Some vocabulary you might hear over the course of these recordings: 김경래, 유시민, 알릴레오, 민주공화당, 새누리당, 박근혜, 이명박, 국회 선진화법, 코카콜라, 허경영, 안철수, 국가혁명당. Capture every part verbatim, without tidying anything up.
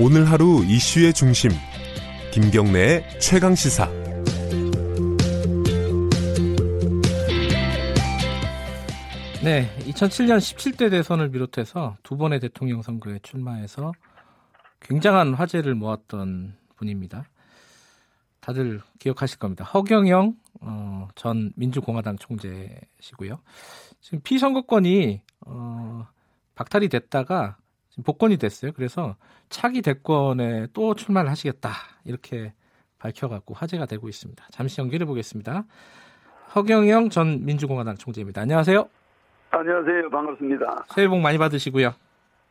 오늘 하루 이슈의 중심, 김경래의 최강시사. 네, 이천칠 년 십칠 대 대선을 비롯해서 두 번의 대통령 선거에 출마해서 굉장한 화제를 모았던 분입니다. 다들 기억하실 겁니다. 허경영 어, 전 민주공화당 총재시고요. 지금 피선거권이 어, 박탈이 됐다가 지금 복권이 됐어요. 그래서 차기 대권에 또 출마를 하시겠다 이렇게 밝혀갖고 화제가 되고 있습니다. 잠시 연결해 보겠습니다. 허경영 전 민주공화당 총재입니다. 안녕하세요. 안녕하세요. 반갑습니다. 새해 복 많이 받으시고요.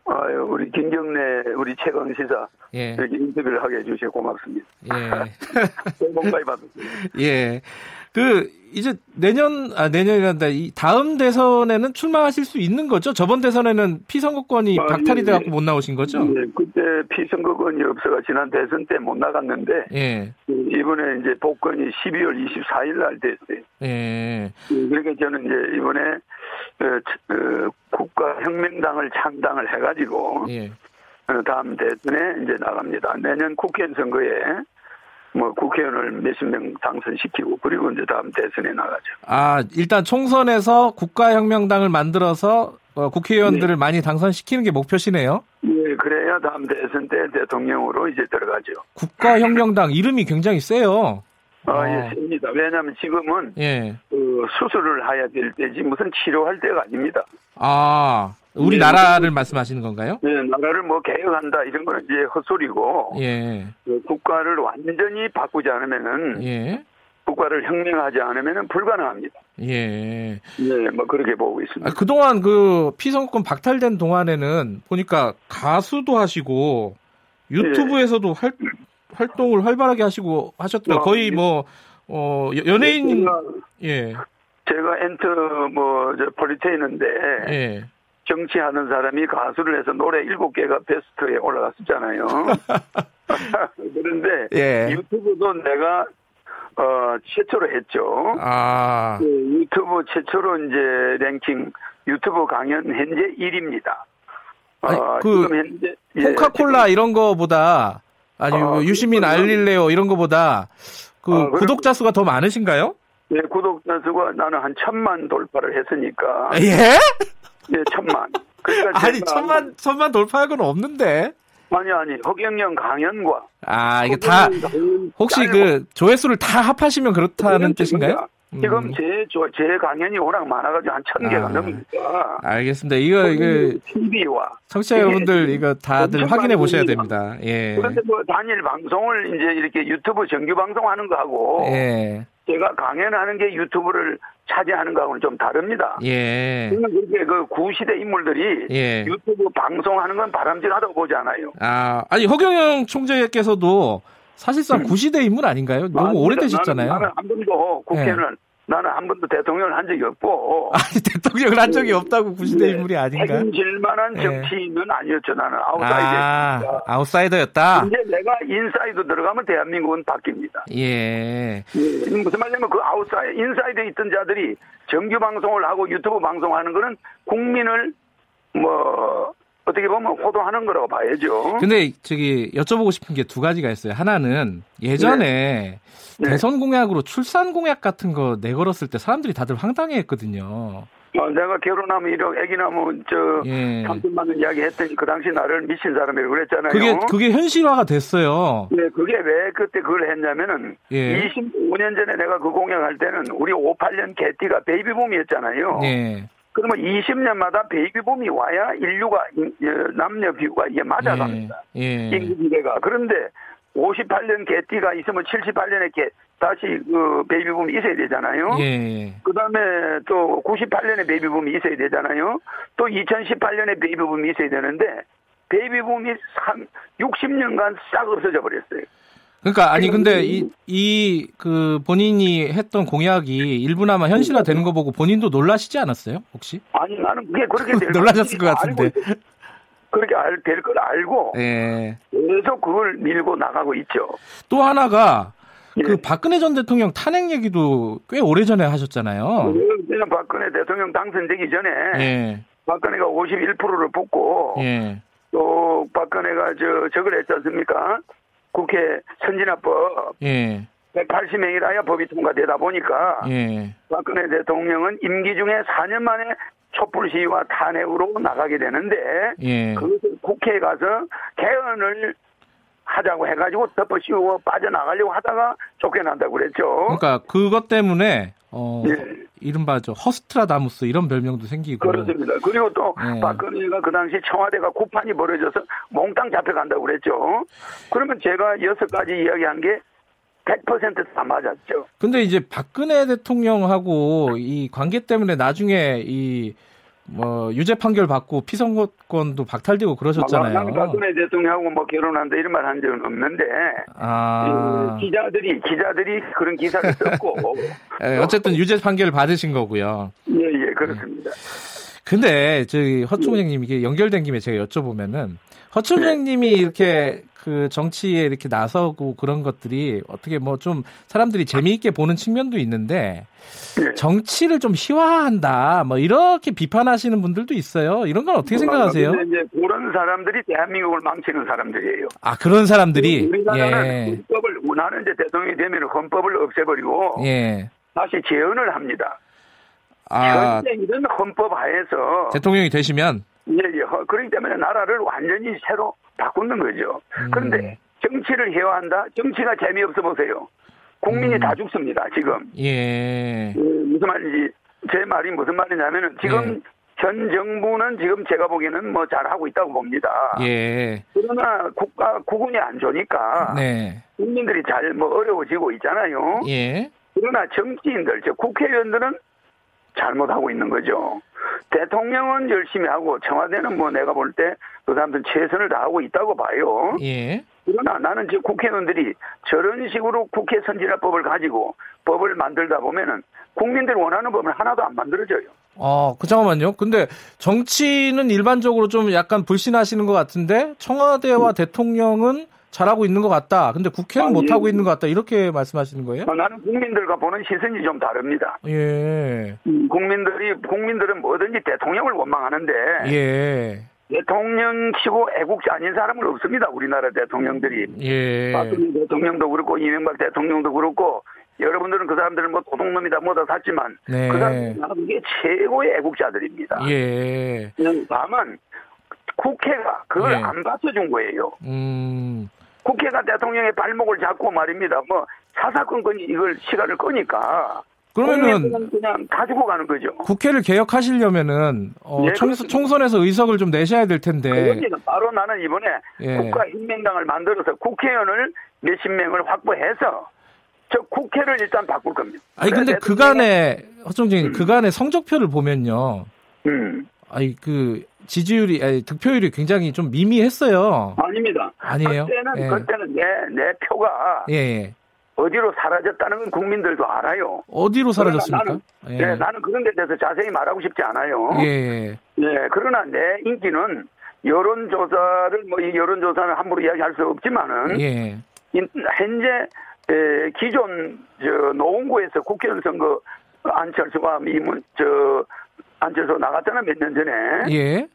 아유, 우리 김경래, 우리 최강시사, 예. 여기 인터뷰를 하게 해주셔서 고맙습니다. 예. 새해 복 많이 받으세요. 예. 그, 이제 내년, 아, 내년이란다. 이 다음 대선에는 출마하실 수 있는 거죠? 저번 대선에는 피선거권이 아, 박탈이 예, 돼갖고 못 나오신 거죠? 예, 그때 피선거권이 없어서 지난 대선 때 못 나갔는데, 예. 이번에 이제 복권이 십이월 이십사일 날 됐어요. 예. 그러니까 저는 이제 이번에 어, 국가혁명당을 창당을 해가지고, 예. 다음 대선에 이제 나갑니다. 내년 국회의원 선거에 뭐 국회의원을 몇십 명 당선시키고, 그리고 이제 다음 대선에 나가죠. 아, 일단 총선에서 국가혁명당을 만들어서 어, 국회의원들을 네. 많이 당선시키는 게 목표시네요. 예, 그래야 다음 대선 때 대통령으로 이제 들어가죠. 국가혁명당 이름이 굉장히 세요. 아, 예, 셉니다. 왜냐하면 지금은 예. 어, 수술을 해야 될 때지 무슨 치료할 때가 아닙니다. 아, 우리나라를 예. 말씀하시는 건가요? 네, 예, 나라를 뭐 개혁한다 이런 거는 이제 헛소리고 예. 그 국가를 완전히 바꾸지 않으면은 예. 국가를 혁명하지 않으면은 불가능합니다. 예, 예, 뭐 그렇게 보고 있습니다. 아, 그동안 그 피선거권 박탈된 동안에는 보니까 가수도 하시고 유튜브에서도 예. 활 활동을 활발하게 하시고 하셨더라고요. 거의 뭐 어, 연예인 제가, 예. 제가 엔터 뭐 저 폴리테이는데 예. 정치하는 사람이 가수를 해서 노래 일곱 개가 베스트에 올라갔었잖아요. 그런데 예. 유튜브도 내가 어, 최초로 했죠. 아. 그 유튜브 최초로 이제 랭킹 유튜브 강연 현재 일입니다. 아니, 어, 그 지금 현재 코카콜라 예, 이런 거보다 아니, 어, 유시민 그건... 알릴레오 이런 거보다 그 어, 구독자 수가 더 많으신가요? 예, 구독자 수가 나는 한 천만 돌파를 했으니까. 예? 예, 천만. 그러니까 아니, 천만, 천만 돌파할 건 없는데. 아니, 아니, 허경영 강연과. 아, 이게 다, 혹시 그 조회수를 다 합하시면 그렇다는 뜻인가요? 지금 음. 제, 조, 제 강연이 워낙 많아가지고 한 천 개가 아, 넘으니까. 알겠습니다. 이거, 이거. 티비와. 청취자 여러분들, 이거 다들 확인해 보셔야 됩니다. 예. 그런데 뭐 단일 방송을 이제 이렇게 유튜브 정규 방송하는 거하고. 예. 제가 강연하는 게 유튜브를 차지하는 거하고는 좀 다릅니다. 예. 그러면 그렇게 그 구시대 인물들이 예. 유튜브 방송하는 건 바람직하다고 보지 않아요. 아, 아니, 허경영 총재께서도 사실상 구시대 인물 아닌가요? 너무 맞습니다. 오래되셨잖아요. 나는, 나는 한 번도 국회는 예. 나는 한 번도 대통령을 한 적이 없고. 아니, 대통령을 한 적이 없다고 구시대 예. 인물이 아닌가요? 책임질만한 정치인은 예. 아니었죠. 나는 아웃사이더였다. 아, 아웃사이더였다. 이제 내가 인사이드 들어가면 대한민국은 바뀝니다. 예. 예. 무슨 말이냐면 그 아웃사이드, 인사이드에 있던 자들이 정규 방송을 하고 유튜브 방송하는 거는 국민을 뭐. 어떻게 보면 호도하는 거라고 봐야죠. 근데 저기 여쭤보고 싶은 게 두 가지가 있어요. 하나는 예전에 네. 대선 공약으로 출산 공약 같은 거 내걸었을 때 사람들이 다들 황당해했거든요. 어, 내가 결혼하면 이렇게 애기 나면 저 예. 삼촌 맞는 이야기 했더니 그 당시 나를 미친 사람이라고 그랬잖아요. 그게 그게 현실화가 됐어요. 네, 그게 왜 그때 그걸 했냐면은 예. 이십오 년 전에 내가 그 공약할 때는 우리 오십팔 년 개띠가 베이비붐이었잖아요. 예. 그러면 이십 년마다 베이비붐이 와야 인류가, 남녀 비율가 이게 맞아갑니다. 예, 예. 인구비례가. 그런데 오십팔 년 개띠가 있으면 칠십팔 년에 개, 다시 그 베이비붐이 있어야 되잖아요. 예. 그 다음에 또 구십팔 년에 베이비붐이 있어야 되잖아요. 또 이천십팔 년에 베이비붐이 있어야 되는데, 베이비붐이 육십 년간 싹 없어져 버렸어요. 그러니까, 아니, 근데, 이, 이, 그, 본인이 했던 공약이 일부나마 현실화 되는 거 보고 본인도 놀라시지 않았어요? 혹시? 아니, 나는 그게 그렇게 될 놀라셨을 것 같은데. 그렇게 될 걸 알고. 예. 계속 그걸 밀고 나가고 있죠. 또 하나가, 예. 그, 박근혜 전 대통령 탄핵 얘기도 꽤 오래전에 하셨잖아요. 그때는 박근혜 대통령 당선되기 전에. 예. 박근혜가 오십일 퍼센트를 뽑고. 예. 또 박근혜가 저 저걸 했지 않습니까? 국회 선진화법. 예. 백팔십 명이라야 법이 통과되다 보니까 예. 박근혜 대통령은 임기 중에 사 년 만에 촛불 시위와 탄핵으로 나가게 되는데 예. 그것을 국회에 가서 개헌을 하자고 해가지고 덮어씌우고 빠져나가려고 하다가 쫓겨난다고 그랬죠. 그러니까 그것 때문에 어, 예. 이른바 저 허스트라다무스 이런 별명도 생기고. 그렇습니다. 그리고 또 예. 박근혜가 그 당시 청와대가 구판이 벌어져서 몽땅 잡혀간다고 그랬죠. 그러면 제가 여섯 가지 이야기한 게 백 퍼센트 다 맞았죠. 근데 이제 박근혜 대통령하고 이 관계 때문에 나중에 이 뭐 유죄 판결 받고 피선거권도 박탈되고 그러셨잖아요. 박근혜 대통령하고 뭐 결혼한다 이런 말 한 적은 없는데 아... 그 기자들이 기자들이 그런 기사를 썼고 네, 어쨌든 유죄 판결 받으신 거고요. 예예 예, 그렇습니다. 근데 저희 허총장님 이게 연결된 김에 제가 여쭤보면은 허총장님이 네. 이렇게 그 정치에 이렇게 나서고 그런 것들이 어떻게 뭐 좀 사람들이 재미있게 보는 측면도 있는데 네. 정치를 좀 희화한다 뭐 이렇게 비판하시는 분들도 있어요. 이런 건 어떻게 생각하세요? 이제 그런 사람들이 대한민국을 망치는 사람들이에요. 아 그런 사람들이 우리나라는 예. 헌법을 나는 이제 대통령이 되면 헌법을 없애버리고 예. 다시 재헌을 합니다. 아, 현재 이런 헌법 하에서 대통령이 되시면 예예. 예. 그렇기 때문에 나라를 완전히 새로 바꾸는 거죠. 음. 그런데 정치를 희화한다. 정치가 재미없어 보세요. 국민이 음. 다 죽습니다. 지금. 예. 예. 무슨 말인지 제 말이 무슨 말이냐면은 지금 예. 전 정부는 지금 제가 보기에는 뭐 잘하고 있다고 봅니다. 예. 그러나 국가 구분이 안 좋으니까 네. 국민들이 잘 뭐 어려워지고 있잖아요. 예. 그러나 정치인들, 즉 국회의원들은 잘못하고 있는 거죠. 대통령은 열심히 하고 청와대는 뭐 내가 볼 때 그 사람들은 최선을 다하고 있다고 봐요. 예. 그러나 나는 지금 국회의원들이 저런 식으로 국회 선진화법을 가지고 법을 만들다 보면은 국민들이 원하는 법은 하나도 안 만들어져요. 아, 그 잠깐만요. 근데 정치는 일반적으로 좀 약간 불신하시는 것 같은데 청와대와 음. 대통령은 잘하고 있는 것 같다. 근데 국회는 아, 못하고 예. 있는 것 같다. 이렇게 말씀하시는 거예요? 아, 나는 국민들과 보는 시선이 좀 다릅니다. 예. 음, 국민들이, 국민들은 뭐든지 대통령을 원망하는데. 예. 대통령 치고 애국자 아닌 사람은 없습니다. 우리나라 대통령들이. 예. 박근혜 대통령도 그렇고, 이명박 대통령도 그렇고, 여러분들은 그 사람들은 뭐 도둑놈이다 뭐다 샀지만. 네. 그 사람들은 최고의 애국자들입니다. 예. 다만, 국회가 그걸 예. 안 받쳐준 거예요. 음. 국회가 대통령의 발목을 잡고 말입니다. 뭐 사사건건이 이걸 시간을 끄니까 그러면은 그냥 가지고 가는 거죠. 국회를 개혁하시려면은 어, 예, 총, 총선에서 의석을 좀 내셔야 될 텐데. 그러니까 바로 나는 이번에 예. 국가혁명당을 만들어서 국회의원을 몇십 명을 확보해서 저 국회를 일단 바꿀 겁니다. 아니 근데 그간에 허총장님 음. 그간에 성적표를 보면요. 음. 아니 그. 지지율이, 아니, 득표율이 굉장히 좀 미미했어요. 아닙니다. 아니에요. 그때는, 예. 그때는 내, 내 표가 예. 어디로 사라졌다는 건 국민들도 알아요. 어디로 사라졌습니까? 나는, 예. 네, 나는 그런 데 대해서 자세히 말하고 싶지 않아요. 예. 네, 그러나 내 인기는 여론조사를, 뭐, 이 여론조사는 함부로 이야기할 수 없지만은, 예. 현재, 에, 기존, 저, 노원구에서 국회의원 선거 안철수와 이문, 저, 안철수 나갔잖아, 몇 년 전에. 예.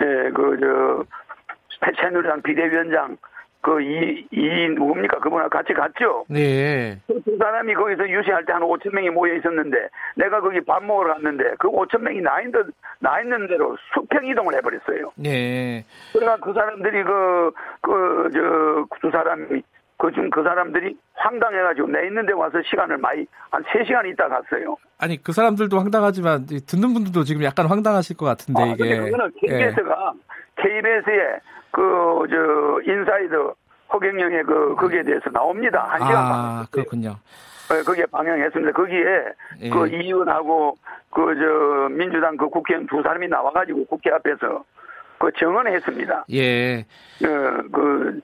예, 그, 저, 새누리당 비대위원장, 그, 이, 이, 누굽니까? 그분하고 같이 갔죠? 네. 그 두 사람이 거기서 유세할 때 한 오천 명이 모여 있었는데, 내가 거기 밥 먹으러 갔는데, 그 오천 명이 나 있는, 나 있는 대로 수평 이동을 해버렸어요. 네. 그러나 그 사람들이 그, 그, 저, 두 사람이, 그 중 그 사람들이 황당해가지고 내 있는데 와서 시간을 많이 한 세 시간 있다 갔어요. 아니 그 사람들도 황당하지만 듣는 분들도 지금 약간 황당하실 것 같은데 아, 이게. 그거는 케이비에스가 예. 케이비에스의 그 저 인사이더 허경영의 그 거기에 대해서 나옵니다. 한 시간. 아 그렇군요. 네, 거기에 방영했습니다. 거기에 예. 그 이은하고 그 저 민주당 그 국회의원 두 사람이 나와가지고 국회 앞에서 그 증언했습니다. 예. 그. 그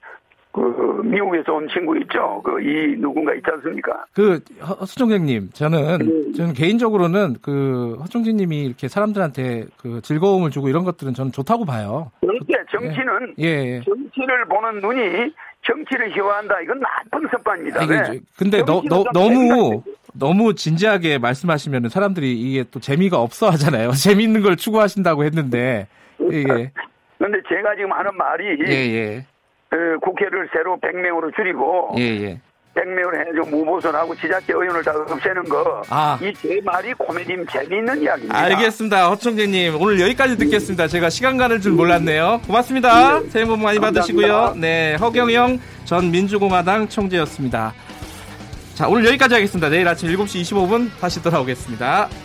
그, 미국에서 온 친구 있죠? 그, 이, 누군가 있지 않습니까? 그, 허총장님, 저는, 네. 저는 개인적으로는 그, 허총장님이 이렇게 사람들한테 그 즐거움을 주고 이런 것들은 저는 좋다고 봐요. 그렇게 정치는, 예. 예. 정치를 보는 눈이 정치를 희화한다. 이건 나쁜 습관입니다. 아니, 네. 근데 너, 너, 너무, 너무 진지하게 말씀하시면 사람들이 이게 또 재미가 없어 하잖아요. 재미있는 걸 추구하신다고 했는데, 이게. 그런데 제가 지금 하는 말이 예예. 그 국회를 새로 백 명으로 줄이고 예예. 백 명을 해서 무보선하고 지자체 의원을 다 없애는 거. 아. 이 제 말이 고매님 재미있는 이야기입니다. 알겠습니다. 허청재님 오늘 여기까지 듣겠습니다. 제가 시간 가는 줄 몰랐네요. 고맙습니다. 네. 새해 복 많이 감사합니다. 받으시고요. 네, 허경영 전 민주공화당 총재였습니다. 자, 오늘 여기까지 하겠습니다. 내일 아침 일곱 시 이십오 분 다시 돌아오겠습니다.